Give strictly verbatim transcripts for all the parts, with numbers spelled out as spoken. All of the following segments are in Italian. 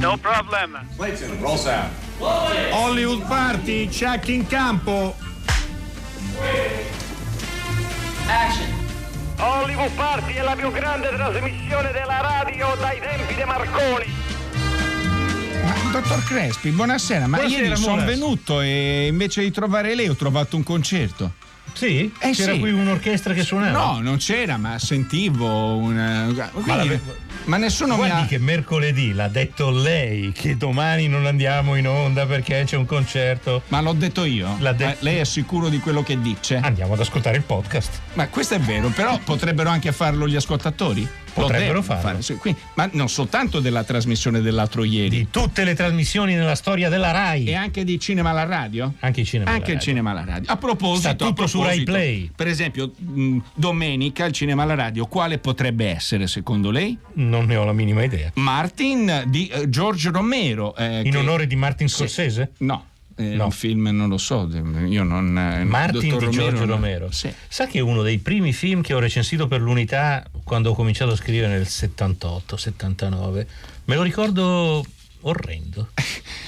No problem. Clayton, roll sound. Hollywood Party, check in campo. Action. Hollywood Party è la più grande trasmissione della radio dai tempi di Marconi. Ma, dottor Crespi, buonasera, ma buonasera, ieri sono venuto e invece di trovare lei ho trovato un concerto. Sì? Eh, c'era sì. Qui un'orchestra che suonava? No, non c'era, ma sentivo una... Quindi... Ma, la... ma nessuno Guardi mi ha... che mercoledì l'ha detto lei che domani non andiamo in onda perché c'è un concerto. Ma l'ho detto io? L'ha detto... Lei è sicuro di quello che dice? Andiamo ad ascoltare il podcast. Ma questo è vero, però potrebbero anche farlo gli ascoltatori? Potrebbero farlo. Fare, sì, quindi, ma non soltanto della trasmissione dell'altro ieri. Di tutte le trasmissioni nella storia della RAI. E anche di Cinema alla Radio? Anche il Cinema anche alla il Radio. Cinema alla Radio. A proposito, sta tutto a proposito, su RAI Play. Per esempio, mh, domenica il Cinema alla Radio, quale potrebbe essere secondo lei? Non ne ho la minima idea. Martin di uh, George Romero. Eh, In che... onore di Martin Scorsese? Sì. No. Eh, no. Un film non lo so, io non Martin di Romero, Giorgio non... Romero. Sì. Sa che uno dei primi film che ho recensito per l'Unità quando ho cominciato a scrivere nel settantotto settantanove me lo ricordo orrendo.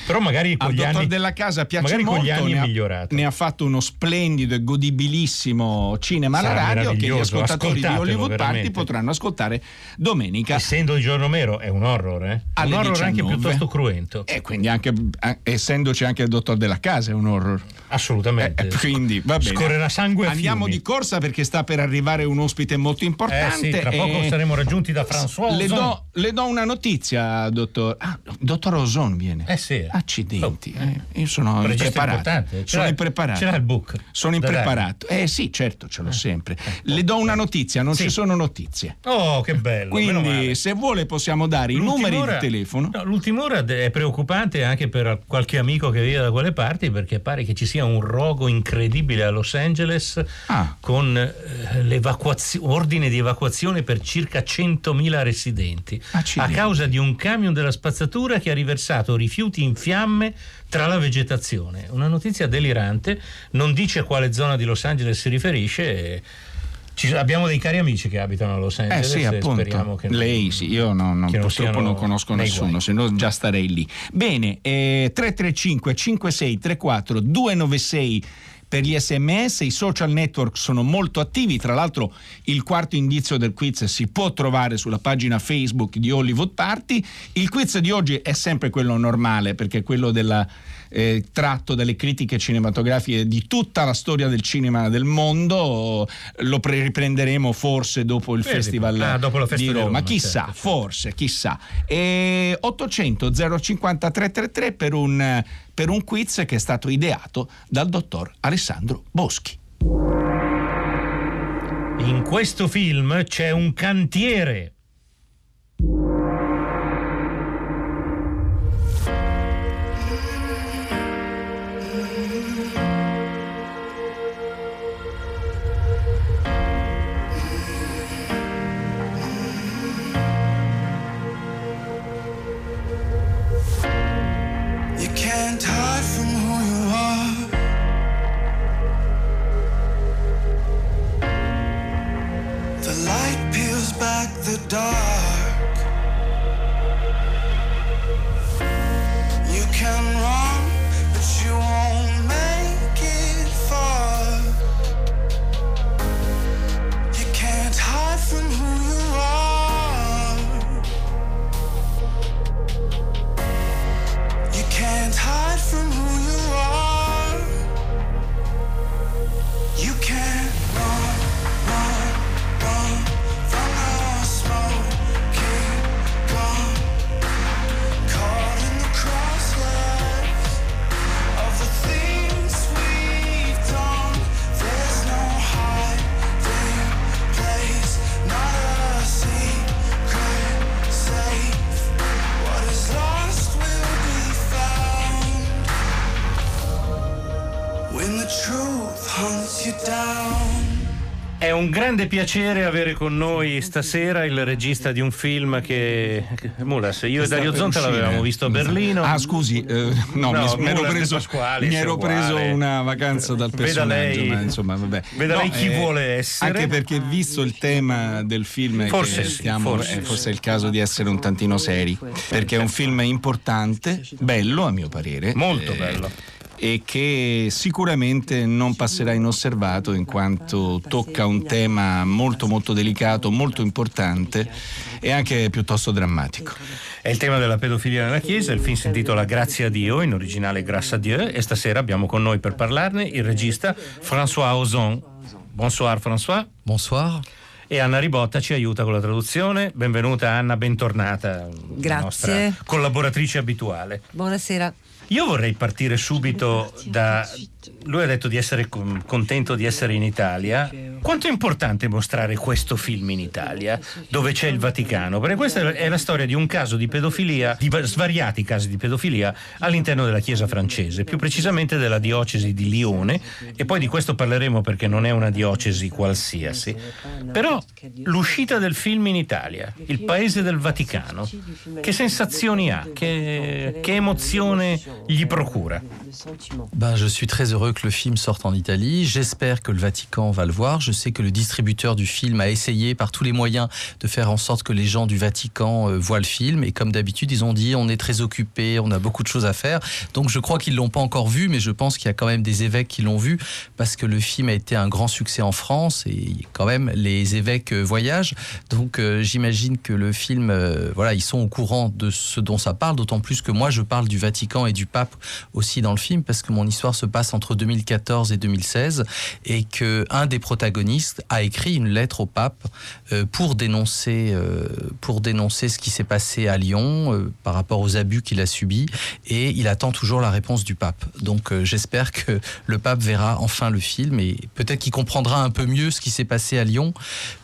Però magari con al gli anni della casa piace magari molto, con gli anni è migliorato. Ne ha fatto uno splendido e godibilissimo Cinema alla Radio che gli ascoltatori di Hollywood Party potranno ascoltare domenica. Essendo di Giorgio Romero è un horror, eh? Un horror anche piuttosto cruento. E quindi anche eh, essendoci anche il dottor della casa è un horror. Assolutamente. Eh, quindi va bene. Scorrerà sangue. Andiamo di corsa perché sta per arrivare un ospite molto importante. Eh sì, tra poco e... saremo raggiunti da François le Ozon. Do, le do una notizia, dottor. Ah, dottor Ozon viene. Eh sì. Accidenti, oh, eh. Io sono impreparato. Sono impreparato. C'era il book. Sono impreparato. Eh sì, certo, ce l'ho eh. sempre. Le do una notizia, non sì. ci sono notizie. Oh, che bello. Quindi, se vuole, possiamo dare l'ultima i numeri ora, di telefono. No, l'ultima ora è preoccupante anche per qualche amico che vive da quelle parti, perché pare che ci sia un rogo incredibile a Los Angeles ah. con eh, ordine di evacuazione per circa centomila residenti Accidenti. a causa di un camion della spazzatura che ha riversato rifiuti in fiamme tra la vegetazione. Una notizia delirante, non dice a quale zona di Los Angeles si riferisce e... Ci, abbiamo dei cari amici che abitano a Los Angeles eh sì, appunto. Speriamo che non, lei sì, io no, non, purtroppo non conosco nessuno, se no già starei lì. Bene, eh, tre tre cinque cinque sei tre quattro due nove sei per gli sms, i social network sono molto attivi, tra l'altro il quarto indizio del quiz si può trovare sulla pagina Facebook di Hollywood Party. Il quiz di oggi è sempre quello normale perché è quello della eh, tratto dalle critiche cinematografiche di tutta la storia del cinema del mondo, lo pre- riprenderemo forse dopo il Vedi, festival ah, dopo la festa di Roma, di Roma chissà, certo. forse, chissà. E ottocento zero cinquantatré trentatré per un per un quiz che è stato ideato dal dottor Alessandro Boschi. In questo film c'è un cantiere. Dark, you can run, but you won't make it far. You can't hide from who you are. You can't hide from who you are. You can't run, run, run. Smoke un grande piacere avere con noi stasera il regista di un film che, che Mulas, io e Dario Zonta l'avevamo visto a Berlino. Ah, scusi, eh, no, no, mi, mi ero preso, Pasquale, mi ero preso una vacanza dal personaggio. Veda lei, ma insomma, vabbè. Veda no, lei chi eh, vuole essere. Anche perché, visto il tema del film, forse, che stiamo, forse. Eh, forse è il caso di essere un tantino seri, perché è un film importante, bello a mio parere. Molto eh, bello. E che sicuramente non passerà inosservato, in quanto tocca un tema molto molto delicato, molto importante e anche piuttosto drammatico. È il tema della pedofilia nella Chiesa. Il film si intitola Grazie a Dio, in originale Grâce à Dieu, e stasera abbiamo con noi per parlarne il regista François Ozon. Bonsoir François. Bonsoir. E Anna Ribotta ci aiuta con la traduzione. Benvenuta Anna, bentornata. Grazie. Nostra collaboratrice abituale. Buonasera. Io vorrei partire subito da... Lui ha detto di essere contento di essere in Italia. Quanto è importante mostrare questo film in Italia, dove c'è il Vaticano? Perché questa è la storia di un caso di pedofilia, di svariati casi di pedofilia all'interno della Chiesa francese, più precisamente della diocesi di Lione, e poi di questo parleremo perché non è una diocesi qualsiasi. Però l'uscita del film in Italia, il paese del Vaticano, che sensazioni ha? Che, che emozione gli procura? Ben, je suis très heureux que le film sorte en Italie. J'espère que le Vatican va le voir. Je sais que le distributeur du film a essayé par tous les moyens de faire en sorte que les gens du Vatican euh, voient le film. Et comme d'habitude, ils ont dit on est très occupés, on a beaucoup de choses à faire. Donc je crois qu'ils ne l'ont pas encore vu, mais je pense qu'il y a quand même des évêques qui l'ont vu parce que le film a été un grand succès en France et quand même les évêques euh, voyagent. Donc euh, j'imagine que le film, euh, voilà, ils sont au courant de ce dont ça parle, d'autant plus que moi je parle du Vatican et du pape aussi dans le film parce que mon histoire se passe entre deux mille quatorze et deux mille seize et qu'un des protagonistes a écrit une lettre au pape euh, pour, dénoncer, euh, pour dénoncer ce qui s'est passé à Lyon euh, par rapport aux abus qu'il a subis et il attend toujours la réponse du pape. Donc euh, j'espère que le pape verra enfin le film et peut-être qu'il comprendra un peu mieux ce qui s'est passé à Lyon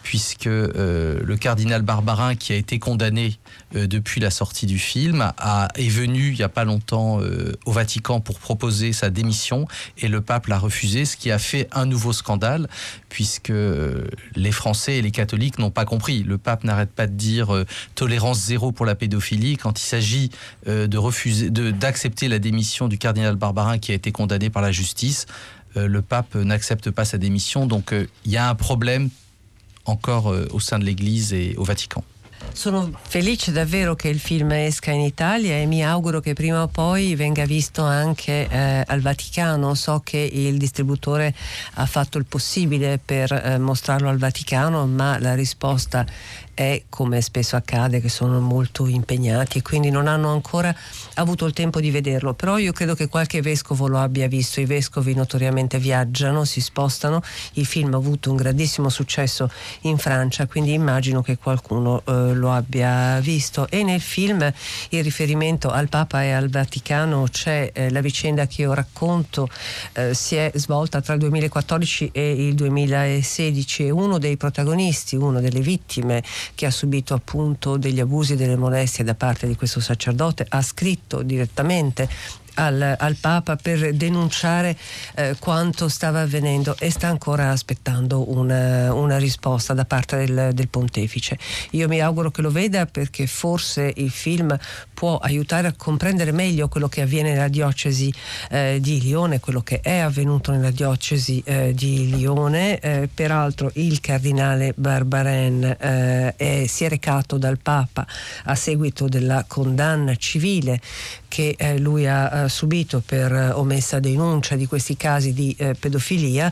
puisque euh, le cardinal Barbarin qui a été condamné euh, depuis la sortie du film a, est venu il n'y a pas longtemps euh, au Vatican pour proposer sa démission et le pape l'a refusé, ce qui a fait un nouveau scandale, puisque les Français et les catholiques n'ont pas compris. Le pape n'arrête pas de dire euh, tolérance zéro pour la pédophilie, quand il s'agit euh, de refuser, de, d'accepter la démission du cardinal Barbarin qui a été condamné par la justice, euh, le pape n'accepte pas sa démission, donc il euh, y a un problème encore euh, au sein de l'Église et au Vatican. Sono felice davvero che il film esca in Italia e mi auguro che prima o poi venga visto anche eh, al Vaticano. So che il distributore ha fatto il possibile per eh, mostrarlo al Vaticano, ma la risposta è, come spesso accade, che sono molto impegnati e quindi non hanno ancora avuto il tempo di vederlo. Però io credo che qualche vescovo lo abbia visto. I vescovi notoriamente viaggiano, si spostano. Il film ha avuto un grandissimo successo in Francia, quindi immagino che qualcuno eh, lo abbia visto. E nel film il riferimento al Papa e al Vaticano c'è. Eh, la vicenda che io racconto eh, si è svolta tra il duemilaquattordici e il duemilasedici e uno dei protagonisti, uno delle vittime che ha subito appunto degli abusi e delle molestie da parte di questo sacerdote, ha scritto direttamente al, al Papa per denunciare eh, quanto stava avvenendo e sta ancora aspettando una, una risposta da parte del, del pontefice. Io mi auguro che lo veda perché forse il film può aiutare a comprendere meglio quello che avviene nella diocesi eh, di Lione, quello che è avvenuto nella diocesi eh, di Lione. Eh, peraltro il cardinale Barbarin eh, è, si è recato dal Papa a seguito della condanna civile che eh, lui ha subito per eh, omessa denuncia di questi casi di eh, pedofilia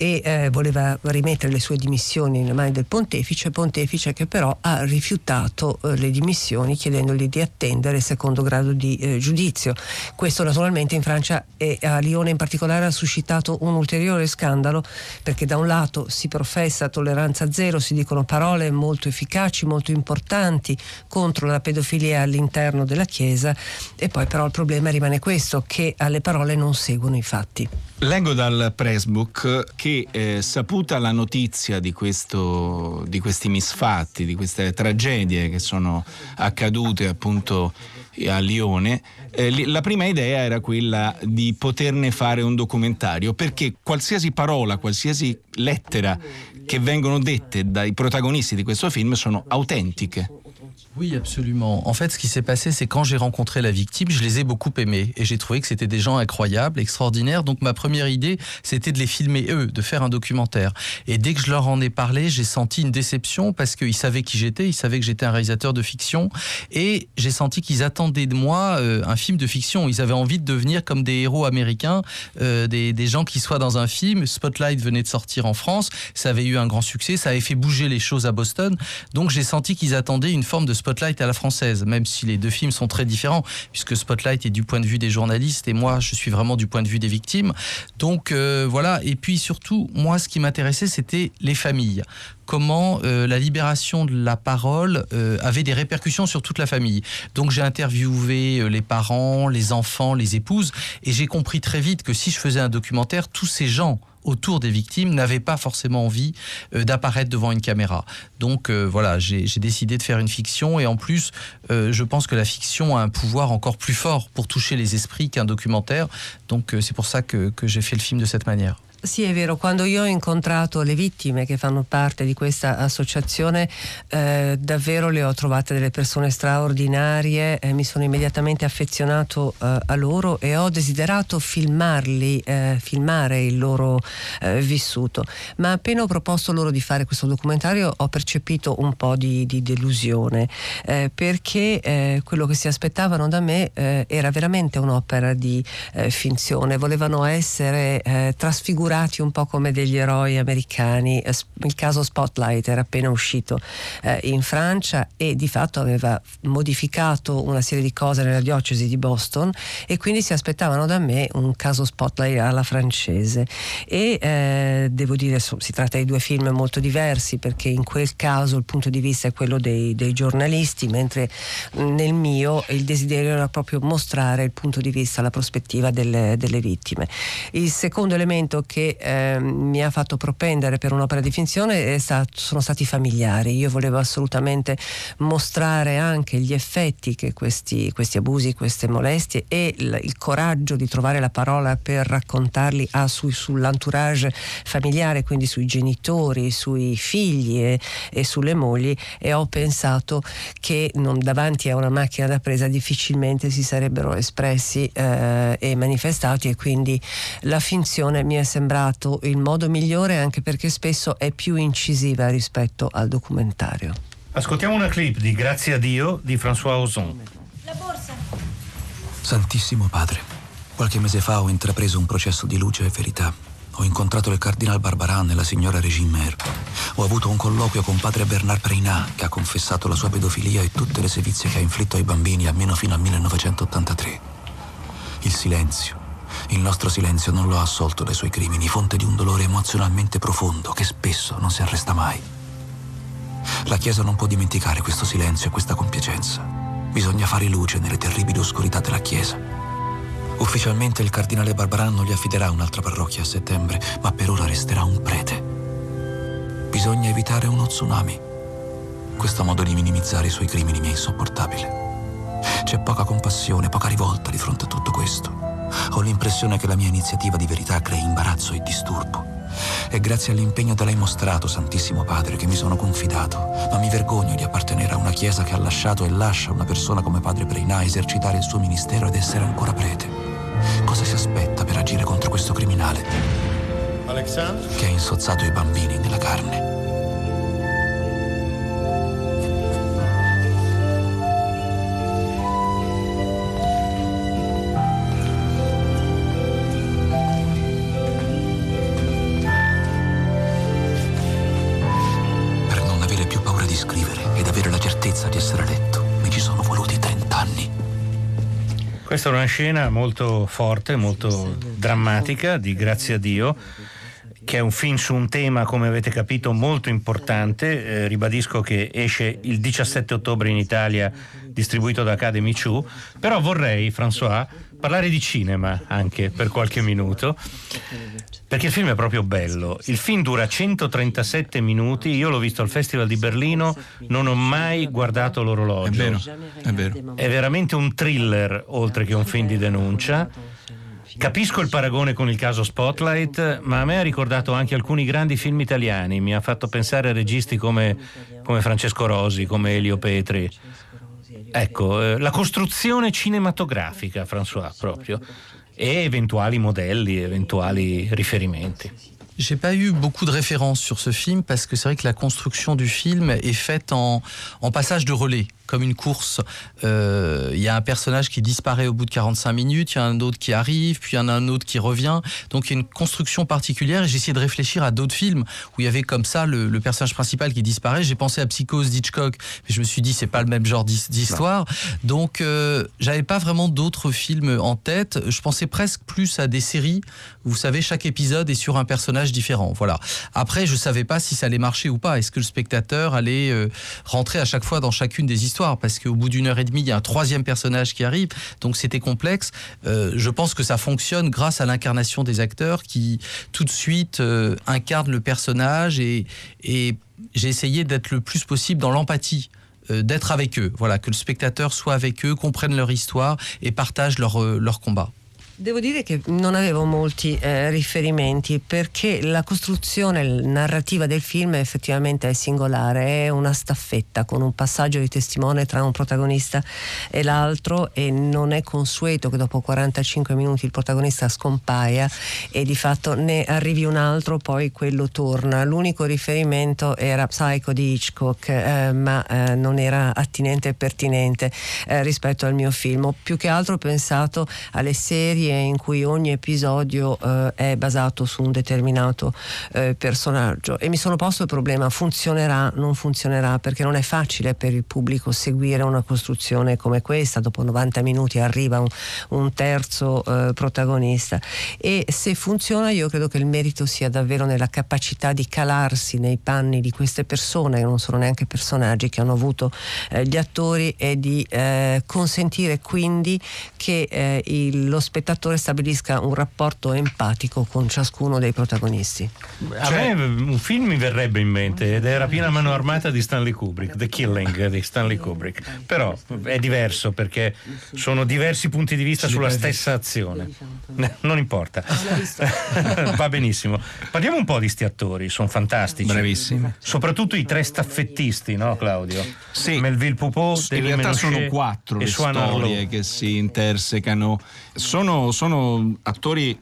e eh, voleva rimettere le sue dimissioni nelle mani del pontefice, pontefice che però ha rifiutato eh, le dimissioni chiedendogli di attendere il secondo grado di eh, giudizio. Questo naturalmente in Francia e a Lione in particolare ha suscitato un ulteriore scandalo perché da un lato si professa tolleranza zero, si dicono parole molto efficaci, molto importanti contro la pedofilia all'interno della Chiesa e poi però il problema rimane questo, che alle parole non seguono i fatti. Leggo dal Pressbook che eh, saputa la notizia di, questo, di questi misfatti, di queste tragedie che sono accadute appunto a Lione, eh, la prima idea era quella di poterne fare un documentario perché qualsiasi parola, qualsiasi lettera che vengono dette dai protagonisti di questo film sono autentiche. Oui, absolument. En fait, ce qui s'est passé, c'est quand j'ai rencontré la victime, je les ai beaucoup aimés et j'ai trouvé que c'était des gens incroyables, extraordinaires. Donc ma première idée, c'était de les filmer eux, de faire un documentaire. Et dès que je leur en ai parlé, j'ai senti une déception parce qu'ils savaient qui j'étais, ils savaient que j'étais un réalisateur de fiction et j'ai senti qu'ils attendaient de moi euh, un film de fiction. Ils avaient envie de devenir comme des héros américains, euh, des, des gens qui soient dans un film. Spotlight venait de sortir en France, ça avait eu un grand succès, ça avait fait bouger les choses à Boston. Donc j'ai senti qu'ils attendaient une forme de Spotlight à la française, même si les deux films sont très différents, puisque Spotlight est du point de vue des journalistes et moi je suis vraiment du point de vue des victimes. Donc euh, voilà, et puis surtout, moi ce qui m'intéressait c'était les familles. Comment euh, la libération de la parole euh, avait des répercussions sur toute la famille. Donc j'ai interviewé les parents, les enfants, les épouses, et j'ai compris très vite que si je faisais un documentaire, tous ces gens autour des victimes n'avaient pas forcément envie euh, d'apparaître devant une caméra. Donc euh, voilà, j'ai, j'ai décidé de faire une fiction et en plus, euh, je pense que la fiction a un pouvoir encore plus fort pour toucher les esprits qu'un documentaire. Donc euh, c'est pour ça que, que j'ai fait le film de cette manière. Sì, è vero, quando io ho incontrato le vittime che fanno parte di questa associazione, eh, davvero le ho trovate delle persone straordinarie, eh, mi sono immediatamente affezionato eh, a loro e ho desiderato filmarli, eh, filmare il loro eh, vissuto. Ma appena ho proposto loro di fare questo documentario ho percepito un po' di, di delusione, eh, perché eh, quello che si aspettavano da me eh, era veramente un'opera di eh, finzione. Volevano essere eh, trasfigurati un po' come degli eroi americani. Il caso Spotlight era appena uscito eh, in Francia e di fatto aveva modificato una serie di cose nella diocesi di Boston e quindi si aspettavano da me un caso Spotlight alla francese e eh, devo dire si tratta di due film molto diversi, perché in quel caso il punto di vista è quello dei, dei giornalisti, mentre nel mio il desiderio era proprio mostrare il punto di vista, la prospettiva delle, delle vittime. Il secondo elemento che che eh, mi ha fatto propendere per un'opera di finzione è stato, sono stati familiari. Io volevo assolutamente mostrare anche gli effetti che questi, questi abusi, queste molestie e il, il coraggio di trovare la parola per raccontarli ha su, sull'entourage familiare, quindi sui genitori, sui figli e, e sulle mogli, e ho pensato che non, davanti a una macchina da presa difficilmente si sarebbero espressi eh, e manifestati, e quindi la finzione mi è sembrata sembrato il modo migliore, anche perché spesso è più incisiva rispetto al documentario. Ascoltiamo una clip di Grazie a Dio di François Ozon. La borsa. Santissimo Padre, qualche mese fa ho intrapreso un processo di luce e verità. Ho incontrato il Cardinal Barbarin e la signora Regimère. Ho avuto un colloquio con Padre Bernard Preynat, che ha confessato la sua pedofilia e tutte le sevizie che ha inflitto ai bambini almeno fino al millenovecentottantatré. Il silenzio. Il nostro silenzio non lo ha assolto dai suoi crimini, fonte di un dolore emozionalmente profondo che spesso non si arresta mai. La Chiesa non può dimenticare questo silenzio e questa compiacenza. Bisogna fare luce nelle terribili oscurità della Chiesa. Ufficialmente il Cardinale Barbarin non gli affiderà un'altra parrocchia a settembre, ma per ora resterà un prete. Bisogna evitare uno tsunami. Questo modo di minimizzare i suoi crimini mi è insopportabile. C'è poca compassione, poca rivolta di fronte a tutto questo. Ho l'impressione che la mia iniziativa di verità crei imbarazzo e disturbo. È grazie all'impegno da lei mostrato, Santissimo Padre, che mi sono confidato, ma mi vergogno di appartenere a una chiesa che ha lasciato e lascia una persona come Padre Preynat esercitare il suo ministero ed essere ancora prete. Cosa si aspetta per agire contro questo criminale? Alexandre? Che ha insozzato i bambini nella carne. Questa è una scena molto forte, molto drammatica di Grazie a Dio, che è un film su un tema, come avete capito, molto importante. Eh, ribadisco che esce il diciassette ottobre in Italia, distribuito da Academy Ciu, però vorrei, François, parlare di cinema anche per qualche minuto, perché il film è proprio bello. Il film dura centotrentasette minuti, io l'ho visto al Festival di Berlino, non ho mai guardato l'orologio. È vero, è vero. È veramente un thriller oltre che un film di denuncia. Capisco il paragone con il caso Spotlight, ma a me ha ricordato anche alcuni grandi film italiani, mi ha fatto pensare a registi come, come Francesco Rosi, come Elio Petri. Ecco, eh, la costruzione cinematografica, François, proprio, e eventuali modelli, eventuali riferimenti. J'ai pas eu beaucoup de références sur ce film parce que c'est vrai que la construction du film est faite en, en passage de relais, comme une course. Euh, y a un personnage qui disparaît au bout de quarante-cinq minutes, il y a un autre qui arrive, puis il y en a un autre qui revient. Donc il y a une construction particulière et j'ai essayé de réfléchir à d'autres films où il y avait comme ça le, le personnage principal qui disparaît. J'ai pensé à Psychose d'Hitchcock, mais je me suis dit c'est pas le même genre d'histoire. Donc euh, j'avais pas vraiment d'autres films en tête. Je pensais presque plus à des séries. Vous savez, chaque épisode est sur un personnage différents. Voilà. Après, je savais pas si ça allait marcher ou pas. Est-ce que le spectateur allait euh, rentrer à chaque fois dans chacune des histoires? Parce qu'au bout d'une heure et demie, il y a un troisième personnage qui arrive. Donc, c'était complexe. Euh, je pense que ça fonctionne grâce à l'incarnation des acteurs qui, tout de suite, euh, incarnent le personnage. Et, et j'ai essayé d'être le plus possible dans l'empathie, euh, d'être avec eux. Voilà, que le spectateur soit avec eux, comprenne leur histoire et partage leur, euh, leur combat. Devo dire che non avevo molti eh, riferimenti perché la costruzione narrativa del film effettivamente è singolare, è una staffetta con un passaggio di testimone tra un protagonista e l'altro e non è consueto che dopo quarantacinque minuti il protagonista scompaia e di fatto ne arrivi un altro, poi quello torna. L'unico riferimento era Psycho di Hitchcock, eh, ma eh, non era attinente e pertinente eh, rispetto al mio film. Ho più che altro pensato alle serie in cui ogni episodio eh, è basato su un determinato eh, personaggio e mi sono posto il problema: funzionerà, non funzionerà, perché non è facile per il pubblico seguire una costruzione come questa. Dopo novanta minuti arriva un, un terzo eh, protagonista e se funziona io credo che il merito sia davvero nella capacità di calarsi nei panni di queste persone che non sono neanche personaggi, che hanno avuto eh, gli attori, e di eh, consentire quindi che eh, il, lo spettatore stabilisca un rapporto empatico con ciascuno dei protagonisti. A me un film mi verrebbe in mente ed è Rapina a mano armata di Stanley Kubrick, The Killing di Stanley Kubrick, però è diverso perché sono diversi punti di vista sulla stessa azione. Non importa, va benissimo. Parliamo un po' di sti attori, sono fantastici. Bravissimi. Soprattutto i tre staffettisti, no Claudio? Sì. Melvil Poupaud, in realtà sono quattro le storie che si intersecano. Sono sono attori,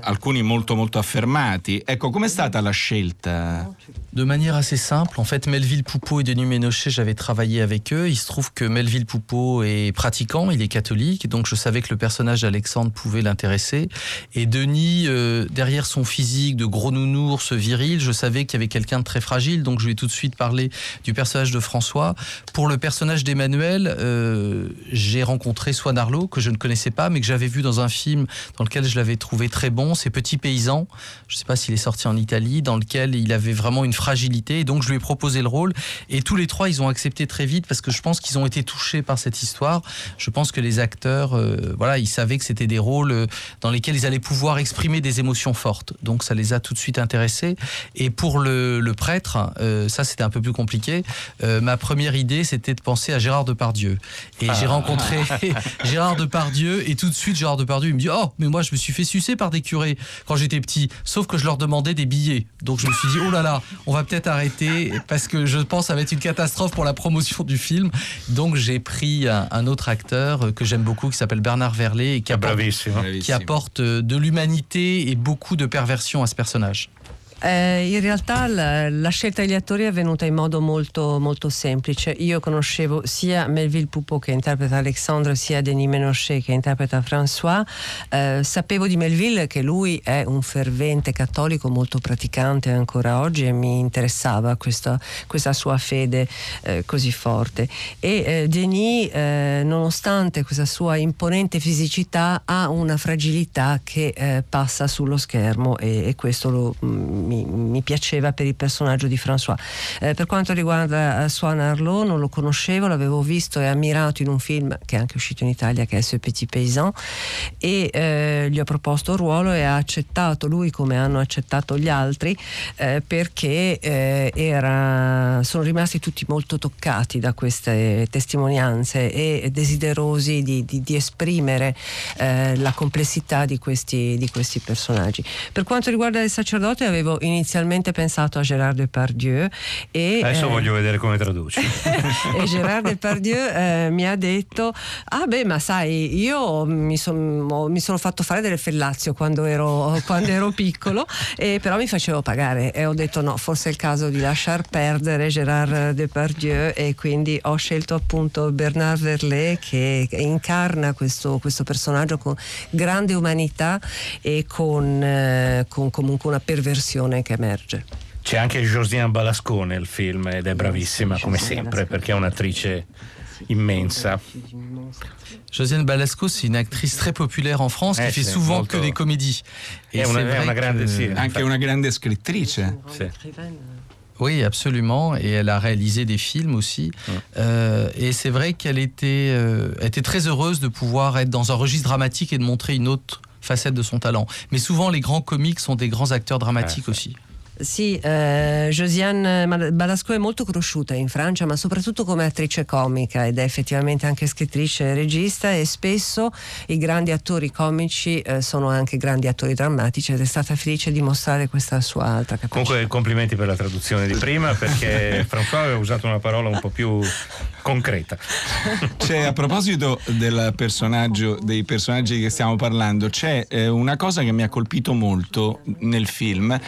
alcuni molto molto affermati. Ecco, com'è stata la scelta? De manière assez simple, en fait, Melvil Poupaud et Denis Ménochet, j'avais travaillé avec eux. Il se trouve que Melvil Poupaud est pratiquant, il est catholique, donc je savais que le personnage d'Alexandre pouvait l'intéresser. Et Denis, euh, derrière son physique de gros nounours viril, je savais qu'il y avait quelqu'un de très fragile, donc je lui ai tout de suite parlé du personnage de François. Pour le personnage d'Emmanuel, euh, j'ai rencontré Swann Arlaud, que je ne connaissais pas, mais que j'avais vu dans un film dans lequel je l'avais trouvé très bon, c'est Petit Paysan, je ne sais pas s'il est sorti en Italie, dans lequel il avait vraiment une fragilité, et donc je lui ai proposé le rôle et tous les trois ils ont accepté très vite parce que je pense qu'ils ont été touchés par cette histoire. Je pense que les acteurs euh, voilà, ils savaient que c'était des rôles dans lesquels ils allaient pouvoir exprimer des émotions fortes, donc ça les a tout de suite intéressés. Et pour le, le prêtre, euh, ça c'était un peu plus compliqué, euh, ma première idée c'était de penser à Gérard Depardieu et ah. j'ai rencontré Gérard Depardieu et tout de suite Gérard Depardieu il me dit oh mais moi je me suis fait sucer par des curés quand j'étais petit, sauf que je leur demandais des billets, donc je me suis dit oh là là, on va peut-être arrêter parce que je pense ça va être une catastrophe pour la promotion du film. Donc j'ai pris un, un autre acteur que j'aime beaucoup qui s'appelle Bernard Verlet et qui apporte, bravissimo. Qui apporte de l'humanité et beaucoup de perversion à ce personnage. Eh, in realtà la, la scelta degli attori è avvenuta in modo molto, molto semplice. Io conoscevo sia Melvil Poupaud che interpreta Alexandre, sia Denis Ménochet che interpreta François. Eh, sapevo di Melvil che lui è un fervente cattolico molto praticante ancora oggi e mi interessava questa, questa sua fede eh, così forte. E eh, Denis, eh, nonostante questa sua imponente fisicità, ha una fragilità che eh, passa sullo schermo e, e questo lo mh, mi mi, mi piaceva per il personaggio di François. Eh, per quanto riguarda Swann Arlaud, non lo conoscevo, l'avevo visto e ammirato in un film che è anche uscito in Italia, che è Ce Petit Paysan, e eh, gli ho proposto il ruolo e ha accettato lui, come hanno accettato gli altri, eh, perché eh, era, sono rimasti tutti molto toccati da queste testimonianze e desiderosi di, di, di esprimere eh, la complessità di questi, di questi personaggi. Per quanto riguarda il sacerdote, avevo inizialmente pensato a Gérard Depardieu e, adesso eh, voglio vedere come traduci. E Gérard Depardieu eh, mi ha detto: ah beh, ma sai, io mi, son, ho, mi sono fatto fare delle fellazio quando ero, quando ero piccolo, e però mi facevo pagare, e ho detto no, forse è il caso di lasciar perdere Gérard Depardieu, e quindi ho scelto appunto Bernard Verlet, che incarna questo, questo personaggio con grande umanità e con, eh, con comunque una perversione che emerge. C'è anche Josiane Balasco nel film ed è bravissima, come sempre, perché è un'attrice immensa. Josiane Balasco, c'est une actrice très populaire en France eh, qui fait souvent molto... que des comédies. Et eh, c'est una, una grande, sì, anche una grande scrittrice. Sì. Oui, absolument. Et elle a réalisé des films aussi. Ouais. Euh, et c'est vrai qu'elle était, euh, était très heureuse de pouvoir être dans un registre dramatique et de montrer une autre facette de son talent. Mais souvent, les grands comiques sont des grands acteurs dramatiques ouais, aussi. Sì, eh, Josiane Balasco è molto conosciuta in Francia, ma soprattutto come attrice comica, ed è effettivamente anche scrittrice e regista, e spesso i grandi attori comici eh, sono anche grandi attori drammatici, ed è stata felice di mostrare questa sua alta capacità. Comunque complimenti per la traduzione di prima, perché François aveva usato una parola un po' più concreta. C'è, a proposito del personaggio, dei personaggi che stiamo parlando, c'è eh, una cosa che mi ha colpito molto nel film,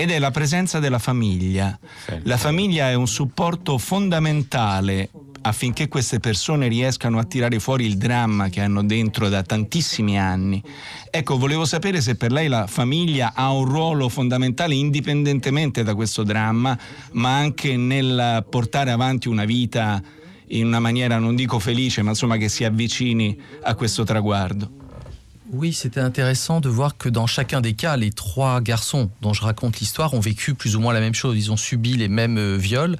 ed è la presenza della famiglia. La famiglia è un supporto fondamentale affinché queste persone riescano a tirare fuori il dramma che hanno dentro da tantissimi anni. Ecco, volevo sapere se per lei la famiglia ha un ruolo fondamentale, indipendentemente da questo dramma, ma anche nel portare avanti una vita in una maniera, non dico felice, ma insomma che si avvicini a questo traguardo. Oui, c'était intéressant de voir que dans chacun des cas, les trois garçons dont je raconte l'histoire ont vécu plus ou moins la même chose. Ils ont subi les mêmes viols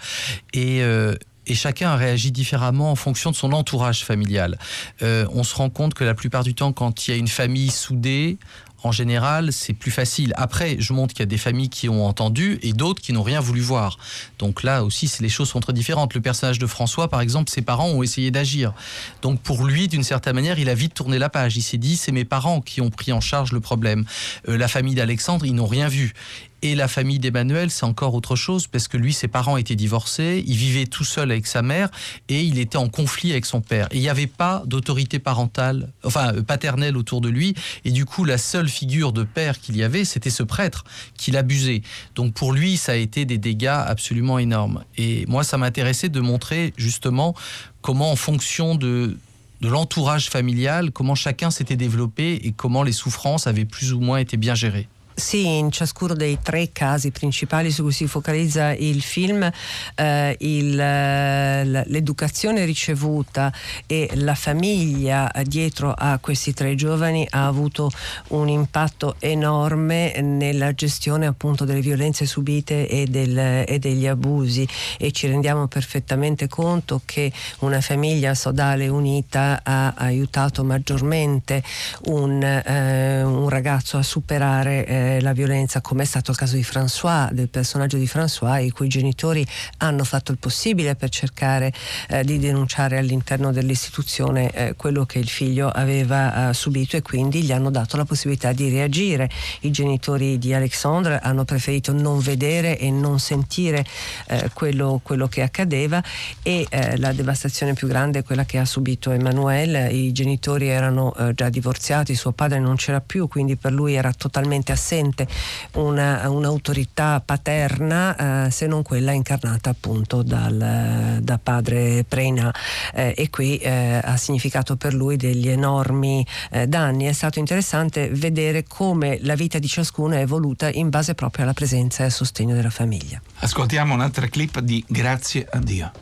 et... Euh Et chacun a réagi différemment en fonction de son entourage familial. Euh, on se rend compte que la plupart du temps, quand il y a une famille soudée, en général, c'est plus facile. Après, je montre qu'il y a des familles qui ont entendu et d'autres qui n'ont rien voulu voir. Donc là aussi, les choses sont très différentes. Le personnage de François, par exemple, ses parents ont essayé d'agir. Donc pour lui, d'une certaine manière, il a vite tourné la page. Il s'est dit, c'est mes parents qui ont pris en charge le problème. Euh, la famille d'Alexandre, ils n'ont rien vu. Et la famille d'Emmanuel, c'est encore autre chose, parce que lui, ses parents étaient divorcés, il vivait tout seul avec sa mère, et il était en conflit avec son père. Et il n'y avait pas d'autorité parentale, enfin paternelle autour de lui, et du coup, la seule figure de père qu'il y avait, c'était ce prêtre qui l'abusait. Donc pour lui, ça a été des dégâts absolument énormes. Et moi, ça m'intéressait de montrer justement comment, en fonction de, de l'entourage familial, comment chacun s'était développé et comment les souffrances avaient plus ou moins été bien gérées. Sì, in ciascuno dei tre casi principali su cui si focalizza il film, eh, il, l'educazione ricevuta e la famiglia dietro a questi tre giovani ha avuto un impatto enorme nella gestione appunto delle violenze subite e, del, e degli abusi, e ci rendiamo perfettamente conto che una famiglia sodale unita ha aiutato maggiormente un, eh, un ragazzo a superare eh, la violenza, come è stato il caso di François, del personaggio di François, i cui genitori hanno fatto il possibile per cercare eh, di denunciare all'interno dell'istituzione eh, quello che il figlio aveva eh, subito, e quindi gli hanno dato la possibilità di reagire. I genitori di Alexandre hanno preferito non vedere e non sentire eh, quello, quello che accadeva, e eh, la devastazione più grande è quella che ha subito Emmanuel. I genitori erano eh, già divorziati, suo padre non c'era più, quindi per lui era totalmente assente sente una, un'autorità paterna eh, se non quella incarnata appunto dal, da padre Preynat, eh, e qui eh, ha significato per lui degli enormi eh, danni. È stato interessante vedere come la vita di ciascuno è evoluta in base proprio alla presenza e al sostegno della famiglia. Ascoltiamo un'altra clip di Grazie a Dio.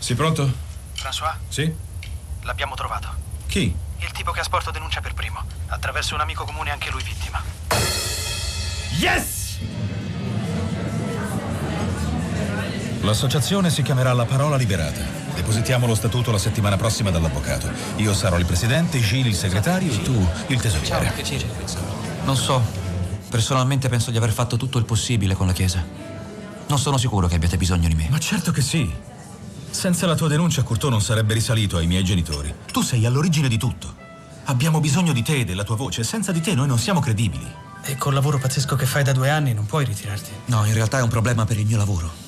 Sei pronto? François? Sì? L'abbiamo trovato. Chi? Il tipo che ha sporto denuncia per primo. Attraverso un amico comune anche lui vittima. Yes! L'associazione si chiamerà La Parola Liberata. Depositiamo lo statuto la settimana prossima dall'avvocato. Io sarò il presidente, Gil il segretario e tu il tesoriere. Non so. Personalmente penso di aver fatto tutto il possibile con la Chiesa. Non sono sicuro che abbiate bisogno di me. Ma certo che sì. Senza la tua denuncia Curtò non sarebbe risalito ai miei genitori. Tu sei all'origine di tutto. Abbiamo bisogno di te e della tua voce. Senza di te noi non siamo credibili. E col lavoro pazzesco che fai da due anni non puoi ritirarti. No, in realtà è un problema per il mio lavoro.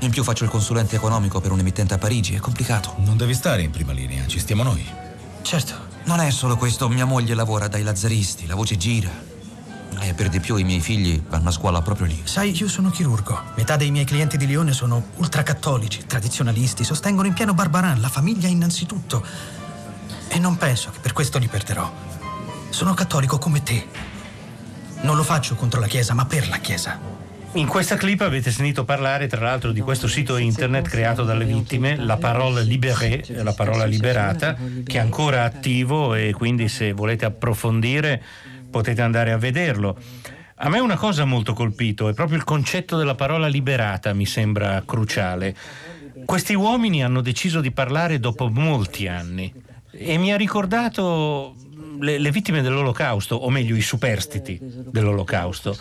In più faccio il consulente economico per un emittente a Parigi, è complicato. Non devi stare in prima linea, ci stiamo noi. Certo. Non è solo questo, mia moglie lavora dai lazzaristi, la voce gira. E per di più i miei figli vanno a scuola proprio lì. Sai, io sono chirurgo. Metà dei miei clienti di Lione sono ultracattolici, tradizionalisti, sostengono in pieno Barbarin, la famiglia innanzitutto. E non penso che per questo li perderò. Sono cattolico come te. Non lo faccio contro la Chiesa, ma per la Chiesa. In questa clip avete sentito parlare tra l'altro di questo sito internet creato dalle vittime, La Parola Libérée, La Parola Liberata, che è ancora attivo e quindi se volete approfondire potete andare a vederlo. A me una cosa ha molto colpito, è proprio il concetto della parola liberata, mi sembra cruciale. Questi uomini hanno deciso di parlare dopo molti anni e mi ha ricordato Le, le vittime dell'Olocausto, o meglio i superstiti dell'Olocausto,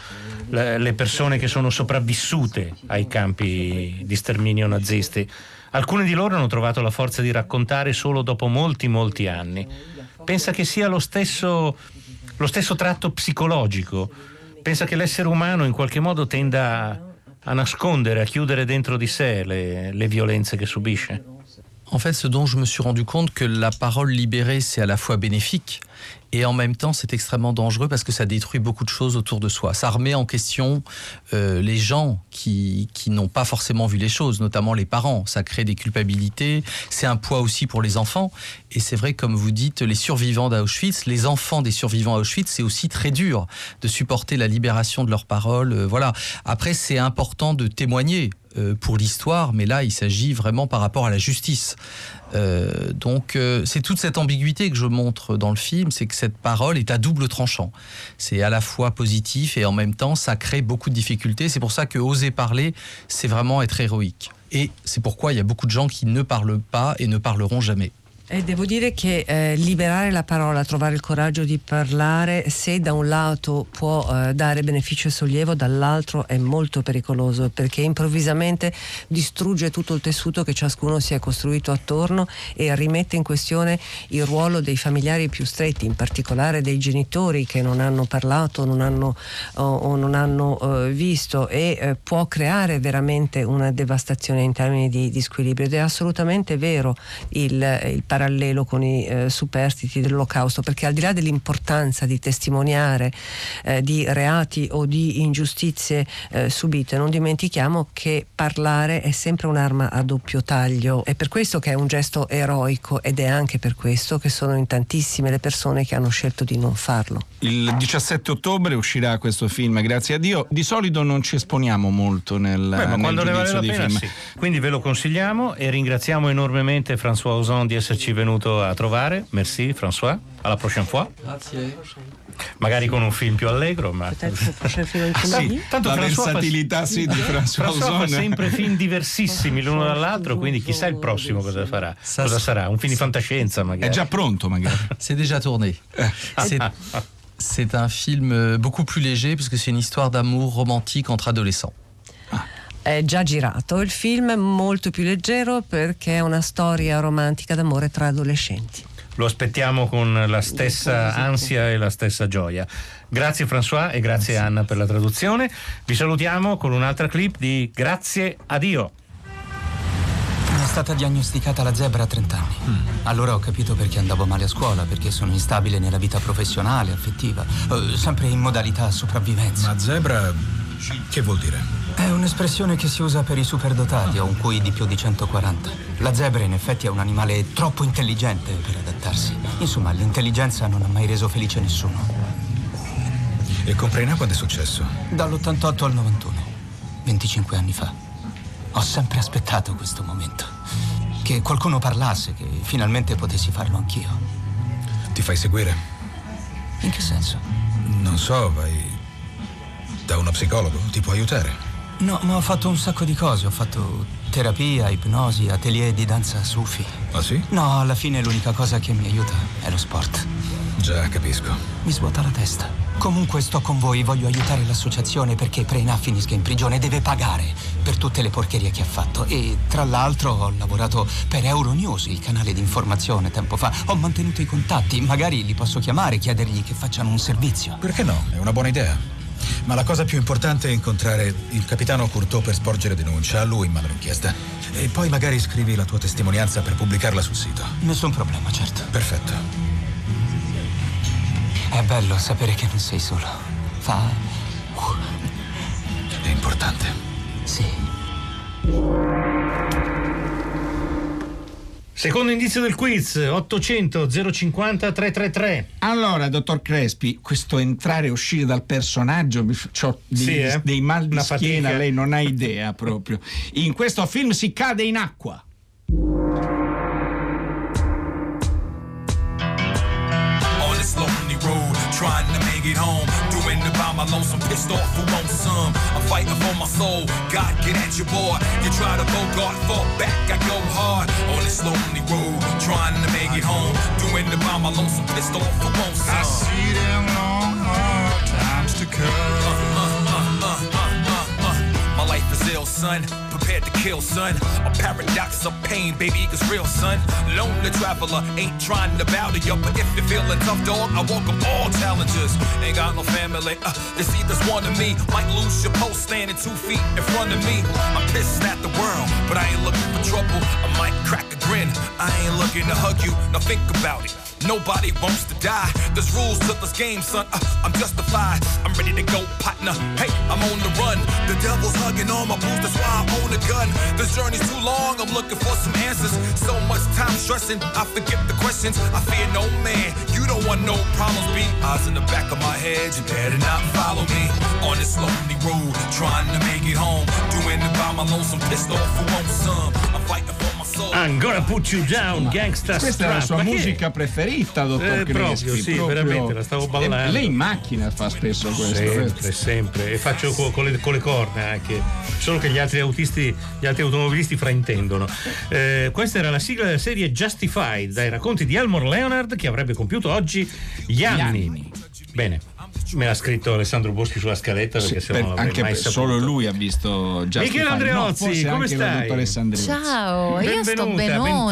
le, le persone che sono sopravvissute ai campi di sterminio nazisti. Alcune di loro hanno trovato la forza di raccontare solo dopo molti molti anni. Pensa che sia lo stesso, lo stesso tratto psicologico. Pensa che l'essere umano in qualche modo tenda a nascondere, a chiudere dentro di sé le, le violenze che subisce. En fait, ce dont je me suis rendu compte, que la parole libérée, c'est à la fois bénéfique et en même temps, c'est extrêmement dangereux parce que ça détruit beaucoup de choses autour de soi. Ça remet en question euh, les gens qui, qui n'ont pas forcément vu les choses, notamment les parents. Ça crée des culpabilités, c'est un poids aussi pour les enfants. Et c'est vrai, comme vous dites, les survivants d'Auschwitz, les enfants des survivants à Auschwitz, c'est aussi très dur de supporter la libération de leurs paroles. Euh, voilà. Après, c'est important de témoigner. Pour l'histoire, mais là il s'agit vraiment par rapport à la justice. Euh, donc euh, c'est toute cette ambiguïté que je montre dans le film, c'est que cette parole est à double tranchant. C'est à la fois positif et en même temps ça crée beaucoup de difficultés. C'est pour ça que oser parler, c'est vraiment être héroïque. Et c'est pourquoi il y a beaucoup de gens qui ne parlent pas et ne parleront jamais. E devo dire che eh, liberare la parola, trovare il coraggio di parlare, se da un lato può eh, dare beneficio e sollievo, dall'altro è molto pericoloso perché improvvisamente distrugge tutto il tessuto che ciascuno si è costruito attorno e rimette in questione il ruolo dei familiari più stretti, in particolare dei genitori che non hanno parlato, non hanno, o, o non hanno eh, visto e eh, può creare veramente una devastazione in termini di, di squilibrio. Ed è assolutamente vero il, il paradigma parallelo con i eh, superstiti dell'Olocausto, perché al di là dell'importanza di testimoniare eh, di reati o di ingiustizie eh, subite, non dimentichiamo che parlare è sempre un'arma a doppio taglio. È per questo che è un gesto eroico ed è anche per questo che sono in tantissime le persone che hanno scelto di non farlo. Il diciassette ottobre uscirà questo film, grazie a Dio. Di solito non ci esponiamo molto nel, Beh, ma nel giudizio dei film. Sì. Quindi ve lo consigliamo e ringraziamo enormemente François Ozon di esserci venuto a trovare. Merci François, alla prochaine fois. Grazie. Magari con un film più allegro, ma sì, tanto la versatilità fa... sì, di François Ozon fa sempre film diversissimi l'uno dall'altro, quindi chissà il prossimo cosa farà, cosa sarà, un film di fantascienza magari. È già pronto magari. C'est déjà tourné. C'est... c'est un film beaucoup plus léger puisque c'est une histoire d'amour romantique entre adolescents. È già girato il film, molto più leggero perché è una storia romantica d'amore tra adolescenti. Lo aspettiamo con la stessa ansia e la stessa gioia. Grazie François e grazie Anna per la traduzione. Vi salutiamo con un'altra clip di Grazie a Dio. Mi è stata diagnosticata la zebra a trent'anni. Mm. Allora ho capito perché andavo male a scuola, perché sono instabile nella vita professionale, affettiva, eh, sempre in modalità sopravvivenza. Ma zebra... che vuol dire? È un'espressione che si usa per i superdotati, o un Q I di più di centoquaranta. La zebra in effetti è un animale troppo intelligente per adattarsi. Insomma, l'intelligenza non ha mai reso felice nessuno. E con Preynat quando è successo? Dall'ottantotto al novantuno, venticinque anni fa. Ho sempre aspettato questo momento. Che qualcuno parlasse, che finalmente potessi farlo anch'io. Ti fai seguire? In che senso? Non so, vai da uno psicologo, ti può aiutare. No, ma ho fatto un sacco di cose, ho fatto terapia, ipnosi, atelier di danza sufi. Ah sì? No, alla fine l'unica cosa che mi aiuta è lo sport. Già, capisco. Mi svuota la testa. Comunque sto con voi, voglio aiutare l'associazione perché Preynat finisca in prigione, deve pagare per tutte le porcherie che ha fatto. E tra l'altro ho lavorato per Euronews, il canale di informazione, tempo fa. Ho mantenuto i contatti, magari li posso chiamare, chiedergli che facciano un servizio. Perché no? È una buona idea. Ma la cosa più importante è incontrare il capitano Courteau per sporgere denuncia. A lui manda l'inchiesta. E poi magari scrivi la tua testimonianza per pubblicarla sul sito. Nessun problema, certo. Perfetto. È bello sapere che non sei solo. Fa... È importante. Sì. Secondo indizio del quiz, ottocento zero cinquanta trecentotrentatré. Allora, dottor Crespi, questo entrare e uscire dal personaggio, c'ho dei, sì, eh? dei mal di Una schiena, fatica. Lei non ha idea proprio. In questo film si cade in acqua. On this lonely road, trying to make it home, doing it by my lonesome, pissed off who wants some. I'm fighting for my soul, God get at your boy. You try to bogart, fall back, I go hard. On this lonely road, trying to make it home, doing it by my lonesome, pissed off who wants some. I see them long hard times to come. Uh, uh, uh, uh, uh, uh, uh. My life is ill, son. Prepared to kill, son. A paradox of pain, baby, it's real, son. Lonely traveler, ain't trying to bow to you, but if you're feeling tough, dog, I welcome all challenges. Ain't got no family, uh, they see this one of me. Might lose your post standing two feet in front of me. I'm pissed at the world, but I ain't looking for trouble. I might crack a grin, I ain't looking to hug you. Now think about it, nobody wants to die. There's rules to this game, son, uh, I'm justified. I'm ready to go, partner, hey, I'm on the run. The devil's hugging on my boots, that's why I own a gun. This journey's too long, I'm looking for some answers. So much time stressing, I forget the questions. I fear no man, you don't want no problems. Be eyes in the back of my head, you better not follow me. On this lonely road, trying to make it home, doing it by my lonesome, pissed off who wants some. I'm fighting for my soul. I'm gonna put you down, gangsta. Questa è la sua musica preferita, dottor eh, Crespi. Proprio, sì, proprio... veramente, la stavo ballando. Lei in macchina fa spesso questo. Sempre, sempre. E faccio con le, con le corna anche. Solo che gli altri autisti gli altri automobilisti fraintendono. Eh, questa era la sigla della serie Justified, dai racconti di Elmore Leonard, che avrebbe compiuto oggi gli anni. Gli anni. Bene, me l'ha scritto Alessandro Boschi sulla scaletta, perché sì, se non l'avrei mai saputo. Solo lui ha visto Justified. Michela Andreozzi, no, come stai? Ciao, benvenuta, io sto benone,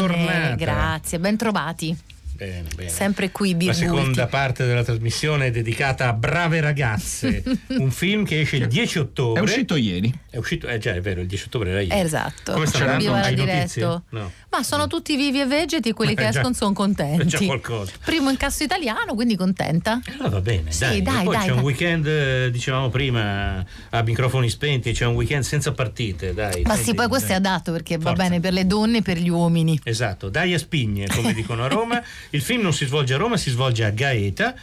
bentornata. Grazie, bentrovati. Bene, bene. Sempre qui Birbuti. La seconda parte della trasmissione è dedicata a Brave ragazze, un film che esce il dieci ottobre. È uscito ieri. È uscito, eh già, è vero, il dieci ottobre era ieri. Esatto. Come sta andando? No. Ma sono tutti vivi e vegeti, quelli eh, che escono sono contenti. È già qualcosa. Primo incasso italiano, quindi contenta. Allora va bene, sì, dai. dai, poi dai, c'è dai. un weekend, dicevamo prima, a microfoni spenti, c'è un weekend senza partite, dai. Ma sì, poi questo è adatto perché Forza. va bene per le donne e per gli uomini. Esatto, dai a spigne, come dicono a Roma. Il film non si svolge a Roma, si svolge a Gaeta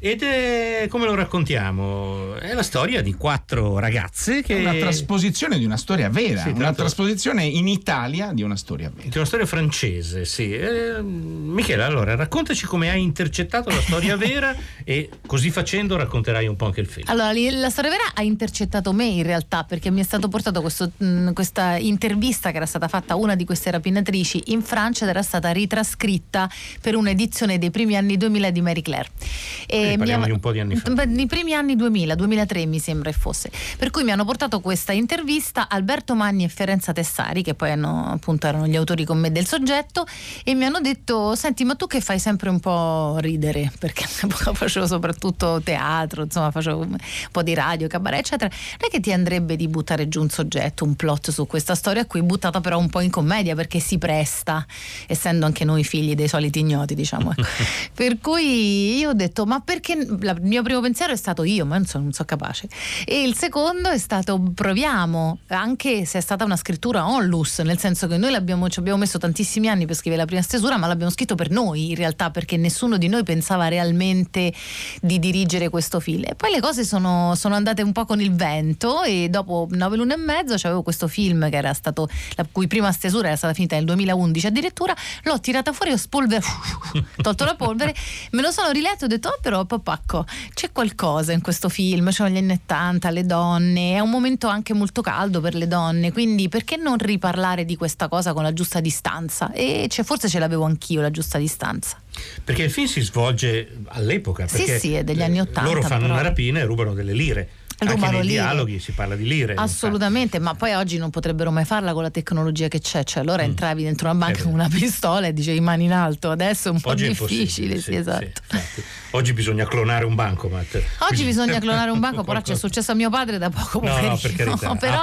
ed è, come lo raccontiamo, è la storia di quattro ragazze che... Una trasposizione di una storia vera, sì, una trasposizione in Italia di una storia vera. Di una storia francese, sì. Eh, Michela, allora, raccontaci come hai intercettato la storia vera e così facendo racconterai un po' anche il film. Allora, la storia vera ha intercettato me in realtà, perché mi è stato portato questo, mh, questa intervista che era stata fatta a una di queste rapinatrici in Francia ed era stata ritrascritta per un'edizione dei primi anni duemila di Marie Claire. E parliamo di un po' di anni fa, nei primi anni duemila duemilatré mi sembra che fosse, per cui mi hanno portato questa intervista Alberto Magni e Ferenza Tessari, che poi hanno, appunto, erano gli autori con me del soggetto, e mi hanno detto: senti, ma tu che fai sempre un po' ridere, perché all'epoca facevo soprattutto teatro, insomma facevo un po' di radio, cabaret eccetera, non è che ti andrebbe di buttare giù un soggetto, un plot su questa storia qui, buttata però un po' in commedia, perché si presta, essendo anche noi figli dei soliti ignoti, diciamo. Per cui io ho detto: ma perché perché il mio primo pensiero è stato io, ma non sono, non so capace, e il secondo è stato proviamo, anche se è stata una scrittura onlus, nel senso che noi l'abbiamo, ci abbiamo messo tantissimi anni per scrivere la prima stesura, ma l'abbiamo scritto per noi in realtà, perché nessuno di noi pensava realmente di dirigere questo film. E poi le cose sono, sono andate un po' con il vento, e dopo nove lune e mezzo c'avevo questo film che era stato, la cui prima stesura era stata finita nel duemilaundici addirittura, l'ho tirata fuori, ho spolverato, tolto la polvere, me lo sono riletto e ho detto oh, però papacco, c'è qualcosa in questo film, c'è gli anni ottanta, le donne, è un momento anche molto caldo per le donne, quindi perché non riparlare di questa cosa con la giusta distanza? E cioè, forse ce l'avevo anch'io la giusta distanza. Perché il film si svolge all'epoca, perché sì, sì, è degli anni ottanta, loro fanno però... una rapina e rubano delle lire. Anche nei dialoghi si parla di lire, assolutamente, ma poi oggi non potrebbero mai farla con la tecnologia che c'è, cioè allora mm. entravi dentro una banca eh con una pistola e dicevi mani in alto, adesso è un po' oggi difficile, sì, sì, esatto. Sì, oggi bisogna clonare un bancomat, oggi bisogna clonare un banco, però c'è successo a mio padre da poco, no, no, per carità, no, però,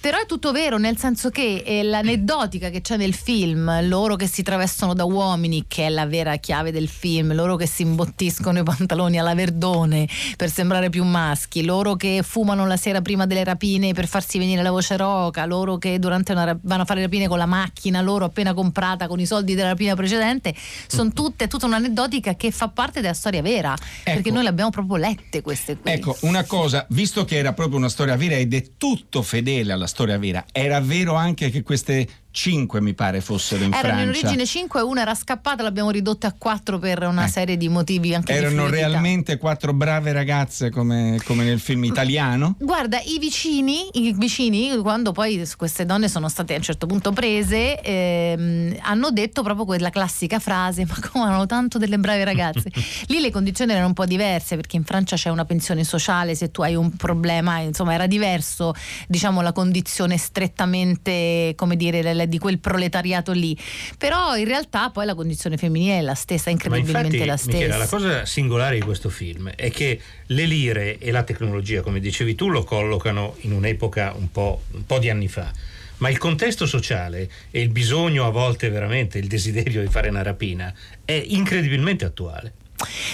però è tutto vero, nel senso che è l'aneddotica che c'è nel film, loro che si travestono da uomini, che è la vera chiave del film, loro che si imbottiscono i pantaloni alla Verdone per sembrare più maschi, loro che fumano la sera prima delle rapine per farsi venire la voce roca, loro che durante una rap- vanno a fare le rapine con la macchina loro appena comprata con i soldi della rapina precedente, sono tutte, tutta un'aneddotica che fa parte della storia vera, ecco, perché noi le abbiamo proprio lette queste qui. Ecco, una cosa, visto che era proprio una storia vera ed è tutto fedele alla storia vera, era vero anche che queste cinque mi pare fossero in Francia. Erano in origine cinque, una era scappata, l'abbiamo ridotta a quattro per una eh. serie di motivi anche erano di realmente quattro brave ragazze come, come nel film italiano. Guarda, i vicini, i vicini quando poi queste donne sono state a un certo punto prese, ehm, hanno detto proprio quella classica frase, ma come hanno tanto delle brave ragazze. Lì le condizioni erano un po' diverse, perché in Francia c'è una pensione sociale, se tu hai un problema, insomma era diverso, diciamo, la condizione strettamente, come dire, le di quel proletariato lì, però in realtà poi la condizione femminile è la stessa, incredibilmente. Ma infatti, la stessa, Michela, la cosa singolare di questo film è che le lire e la tecnologia, come dicevi tu, lo collocano in un'epoca un po', un po' di anni fa, ma il contesto sociale e il bisogno, a volte veramente il desiderio di fare una rapina, è incredibilmente attuale.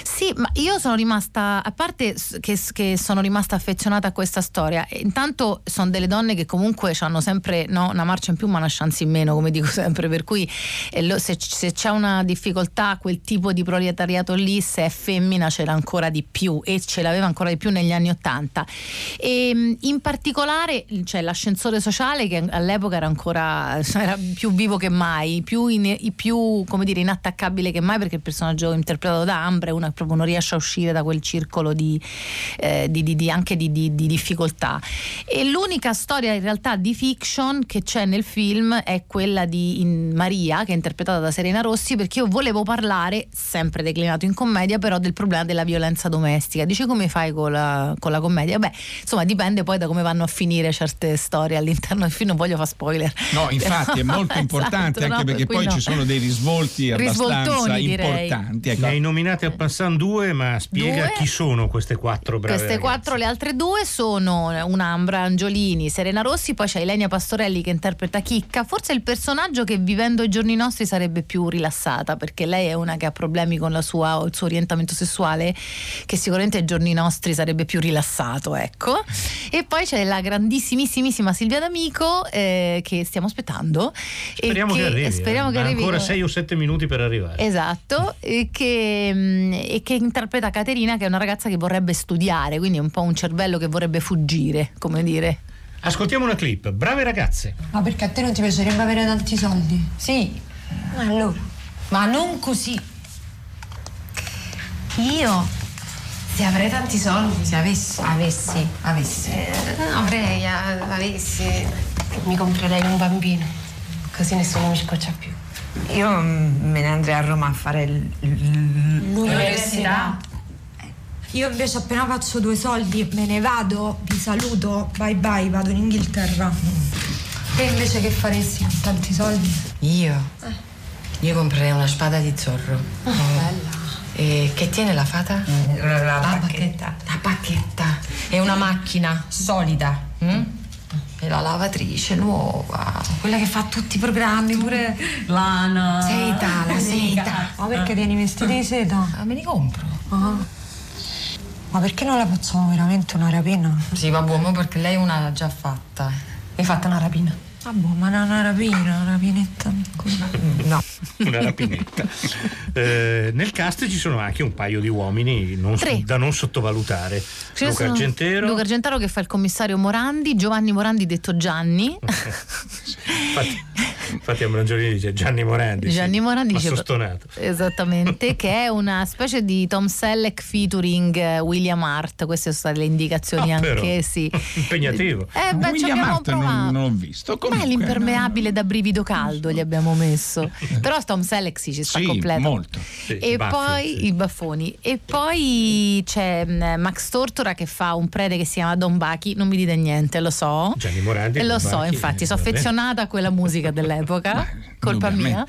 Sì, ma io sono rimasta, a parte che, che sono rimasta affezionata a questa storia, intanto sono delle donne che comunque hanno sempre, no, una marcia in più ma una chance in meno, come dico sempre, per cui eh, lo, se, se c'è una difficoltà, quel tipo di proletariato lì, se è femmina c'era ancora di più, e ce l'aveva ancora di più negli anni Ottanta, e in particolare c'è, cioè, l'ascensore sociale che all'epoca era ancora, era più vivo che mai, più, in, più, come dire, inattaccabile che mai, perché il personaggio interpretato da Ambra è una, proprio non riesce a uscire da quel circolo di, eh, di, di, di anche di, di, di difficoltà. E l'unica storia in realtà di fiction che c'è nel film è quella di in Maria, che è interpretata da Serena Rossi, perché io volevo parlare, sempre declinato in commedia, però del problema della violenza domestica. Dici, come fai con la, con la commedia? Beh, insomma dipende poi da come vanno a finire certe storie all'interno del film, non voglio far spoiler. No, infatti, però, è molto importante, esatto, anche no, perché per poi no. ci sono dei risvolti abbastanza importanti. Ecco. Ne hai nominate passano due, ma spiega due. Chi sono queste quattro brave queste ragazze. Quattro, le altre due sono un'Ambra Angiolini, Serena Rossi, poi c'è Ilenia Pastorelli che interpreta Chicca, forse il personaggio che vivendo i giorni nostri sarebbe più rilassata, perché lei è una che ha problemi con la sua, il suo orientamento sessuale, che sicuramente ai giorni nostri sarebbe più rilassato, ecco. E poi c'è la grandissimissima Silvia D'Amico, eh, che stiamo aspettando, speriamo e che, che arrivi, speriamo eh. che arrivi ancora sei o sette minuti per arrivare, esatto, e che e che interpreta Caterina, che è una ragazza che vorrebbe studiare, quindi è un po' un cervello che vorrebbe fuggire, come dire. Ascoltiamo una clip, brave ragazze. Ma perché a te non ti piacerebbe avere tanti soldi? Sì, ma allora, ma non così. Io se avrei tanti soldi, se avessi avessi, avessi eh, avrei, avessi mi comprerei un bambino, così nessuno mi scoccia più. Io me ne andrei a Roma a fare l- l- l'università. Io invece appena faccio due soldi me ne vado, vi saluto, bye bye, vado in Inghilterra. Te invece che faresti con tanti soldi? Io? Eh. Io comprerei una spada di Zorro. Oh, eh. Bella. E che tiene la fata? La, la, la, la bacchetta. La bacchetta. È una macchina solida. Mm? E la lavatrice nuova, quella che fa tutti i programmi, pure lana, seta, la seta. Ma perché tieni vestiti di seta? Ma me li compro. Ah. Ma perché non la facciamo veramente una rapina? Sì, va buono, perché lei una l'ha già fatta. Hai fatta una rapina? Ah, boh, ma una, una rapina, una rapinetta piccola. No. Una rapinetta. eh, nel cast ci sono anche un paio di uomini non, da non sottovalutare. Ci Luca sono... Argentero. Luca Argentero che fa il commissario Morandi, Giovanni Morandi detto Gianni. Infatti, infatti a Brangiolini dice Gianni Morandi. Gianni sì, Morandi. Ma dice, sostonato. Esattamente, che è una specie di Tom Selleck featuring William Hart. Queste sono state le indicazioni, ah, anche sì. Impegnativo. Eh, beh, William Hart non, non l'ho visto. Comunque, ma è l'impermeabile no, da brivido caldo gli abbiamo messo. Però Tom Selleck sì, ci sta sì, completo. Molto. Sì, e baffi, poi sì. i baffoni. E poi c'è Max Tortora che fa un prete che si chiama Don Bachi. Non mi dite niente, lo so. Gianni Morandi. E lo Don so, Bachi, infatti, sono affezionata a quella musica dell'epoca, beh, colpa mia.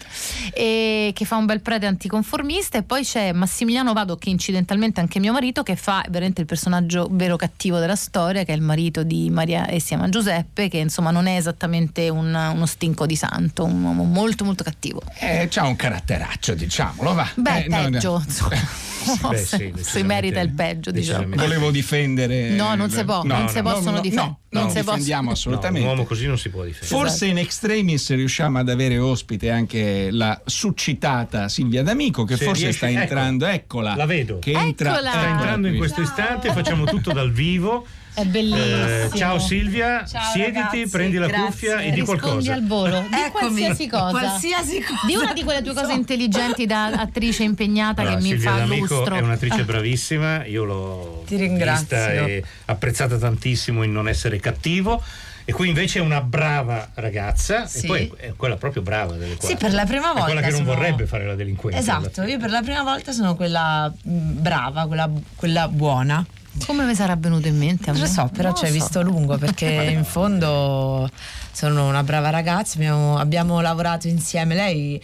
E che fa un bel prete anticonformista. E poi c'è Massimiliano Vado, che incidentalmente anche mio marito, che fa veramente il personaggio vero cattivo della storia, che è il marito di Maria e si chiama Giuseppe, che insomma non è esattamente un, uno stinco di santo, un uomo molto molto cattivo. Eh, c'ha un caratteraccio, diciamolo, va. Beh, eh, peggio, no, insomma. Beh, sì, si merita il peggio, diciamo. Volevo difendere. No, non si può, no, non no, si no, possono no, difendere. No, non no, difendiamo posso... assolutamente. No, un uomo così non si può difendere. Forse esatto, in extremis riusciamo ad avere ospite anche la succitata Silvia D'Amico, che se forse riesce, sta entrando, ecco, eccola. La vedo. Che entra, eccola. Sta entrando in questo istante, facciamo tutto dal vivo. È bellissimo. Eh, ciao Silvia, ciao, siediti, ragazzi, prendi la grazie, cuffia e di qualcosa. Rispondi al volo, di Eccomi, qualsiasi cosa. Qualsiasi cosa. Di una di quelle tue cose intelligenti da attrice impegnata, allora, che mi Silvia fa D'Amico lustro. È un'attrice bravissima, io l'ho Ti vista e apprezzata tantissimo in Non essere cattivo. E qui invece è una brava ragazza, sì, e poi è quella proprio brava delle quattro. Sì, per la prima volta. È quella che sono... non vorrebbe fare la delinquenza. Esatto, io per la prima volta sono quella brava, quella, quella buona. Come mi sarà venuto in mente a me? Lo so, però no, ci hai so. visto lungo, perché in fondo sono una brava ragazza, abbiamo, abbiamo lavorato insieme, lei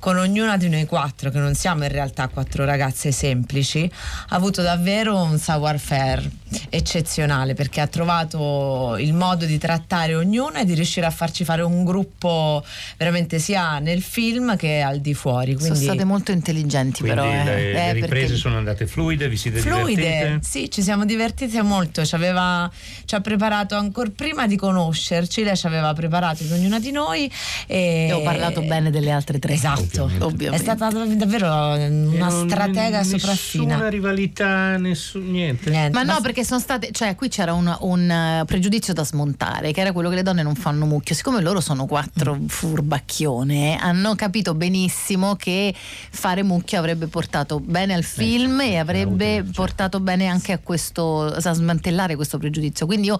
con ognuna di noi quattro, che non siamo in realtà quattro ragazze semplici, ha avuto davvero un savoir-faire eccezionale, perché ha trovato il modo di trattare ognuna e di riuscire a farci fare un gruppo veramente sia nel film che al di fuori. Quindi, sono state molto intelligenti, però eh. le, eh, le riprese sono andate fluide, vi siete fluide, divertite? Sì, ci siamo divertite molto, ci aveva, ci ha preparato ancora prima di conoscerci, lei ci aveva preparato in ognuna di noi e, e ho parlato bene delle altre tre. Esatto. Ovviamente. Ovviamente. È stata davvero una non, stratega sopraffina. Nessuna rivalità, nessun niente. niente. Ma, ma no, perché sono state, cioè qui c'era un, un pregiudizio da smontare, che era quello che le donne non fanno mucchio. Siccome loro sono quattro furbacchione, hanno capito benissimo che fare mucchio avrebbe portato bene al film, eh, e avrebbe portato bene anche a questo, a smantellare questo pregiudizio. Quindi io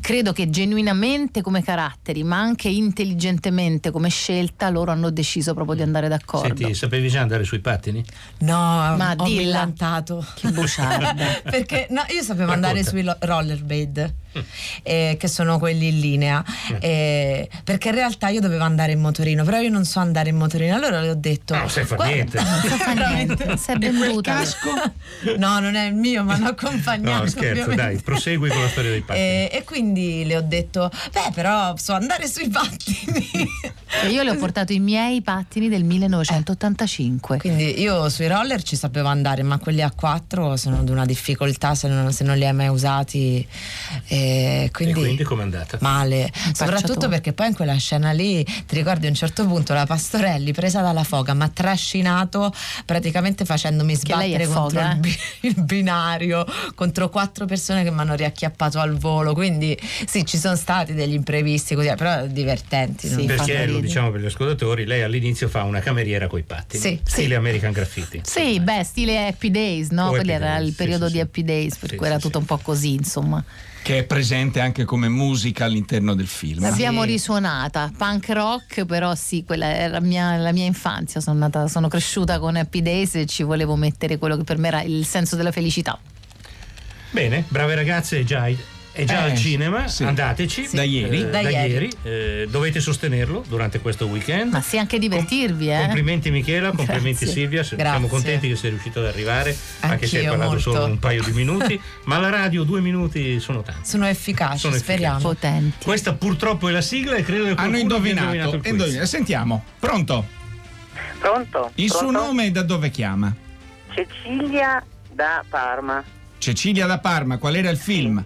credo che genuinamente come caratteri, ma anche intelligentemente come scelta, loro hanno deciso proprio di andare d'accordo. Senti, sapevi già andare sui pattini? No, ma ho millantato. Che bugiarda. Perché no, io sapevo Racconta. andare sui rollerblade, mm. eh, che sono quelli in linea, mm. eh, perché in realtà io dovevo andare in motorino, però io non so andare in motorino, allora le ho detto: no, sai far niente. Non sei venduta. No, non è il mio, ma hanno accompagnato. No, scherzo, ovviamente. Dai, prosegui con la storia dei pattini. Eh, e quindi le ho detto: beh, però so andare sui pattini. E io le ho portato i miei pattini del millenovecentottantacinque. Quindi io sui roller ci sapevo andare, ma quelli a quattro sono di una difficoltà se non, se non li hai mai usati. E quindi, e quindi com'è andata? Male. Soprattutto perché poi in quella scena lì, ti ricordi a un certo punto la Pastorelli presa dalla foga mi ha trascinato praticamente facendomi sbattere foga, contro eh? il, bi- il binario, contro quattro persone che mi hanno riacchiappato al volo. Quindi sì, ci sono stati degli imprevisti così, però divertenti. Sì, perché lo diciamo per gli ascoltatori, lei all'inizio fa una cameriera coi pattini, sì, stile sì. American Graffiti, sì, beh, stile Happy Days, no? Quello era il sì, periodo sì, di Happy Days, per sì, cui era sì, tutto sì. un po' così, insomma, che è presente anche come musica all'interno del film. L'abbiamo sì. risuonata, punk rock, però sì, quella era mia, la mia infanzia, sono nata, sono cresciuta con Happy Days e ci volevo mettere quello che per me era il senso della felicità. Bene, brave ragazze, già è già eh, al cinema, sì. andateci sì. da ieri, eh, da da ieri. ieri. Eh, dovete sostenerlo durante questo weekend, ma sì, anche divertirvi. Com- eh. Complimenti Michela, complimenti Grazie. Silvia, Grazie. siamo contenti che sei riuscita ad arrivare, Anch'io anche se hai parlato molto. solo un paio di minuti, ma alla radio due minuti sono tanti, sono efficaci, sono speriamo efficaci. potenti. Questa purtroppo è la sigla e credo che hanno indovinato, indovinato indovin- sentiamo. Pronto? Pronto? Il pronto? Suo nome e da dove chiama? Cecilia da Parma. Cecilia da Parma, qual era il film?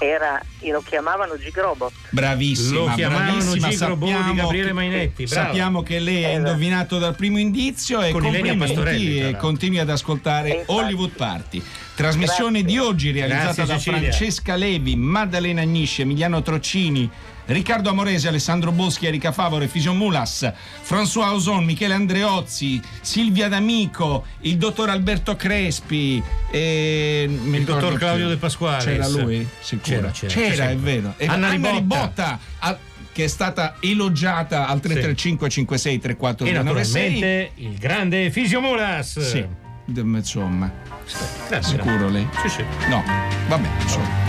Era Lo chiamavano Jeeg Robot. Bravissima, Lo chiamavano Jeeg Robot di Gabriele Mainetti. Bravo. Sappiamo che lei ha esatto. indovinato dal primo indizio e con Ilenia Pastorelli e continui ad ascoltare esatto. Hollywood Party. Trasmissione Grazie. Di oggi realizzata Grazie, da Cecilia. Francesca Levi, Maddalena Agnisci, Emiliano Trocini, Riccardo Amorese, Alessandro Boschi, Erika Favore, Fisio Mulas, François Ozon, Michela Andreozzi, Silvia D'Amico, il dottor Alberto Crespi e il dottor Claudio De Pasquale. C'era lui? Sicuro. C'era, c'era, c'era, c'era è vero. E Anna Ribotta, Ribotta che è stata elogiata al tre tre cinque cinque sei tre quattro nove sei. E naturalmente il grande Fisio Mulas. Sì, insomma. Grazie. Sicuro lei? Sì, sì. No, vabbè, insomma.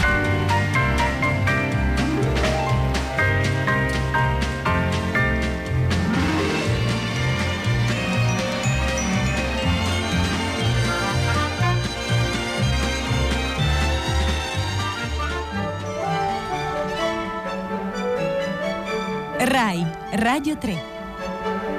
RAI, Radio tre.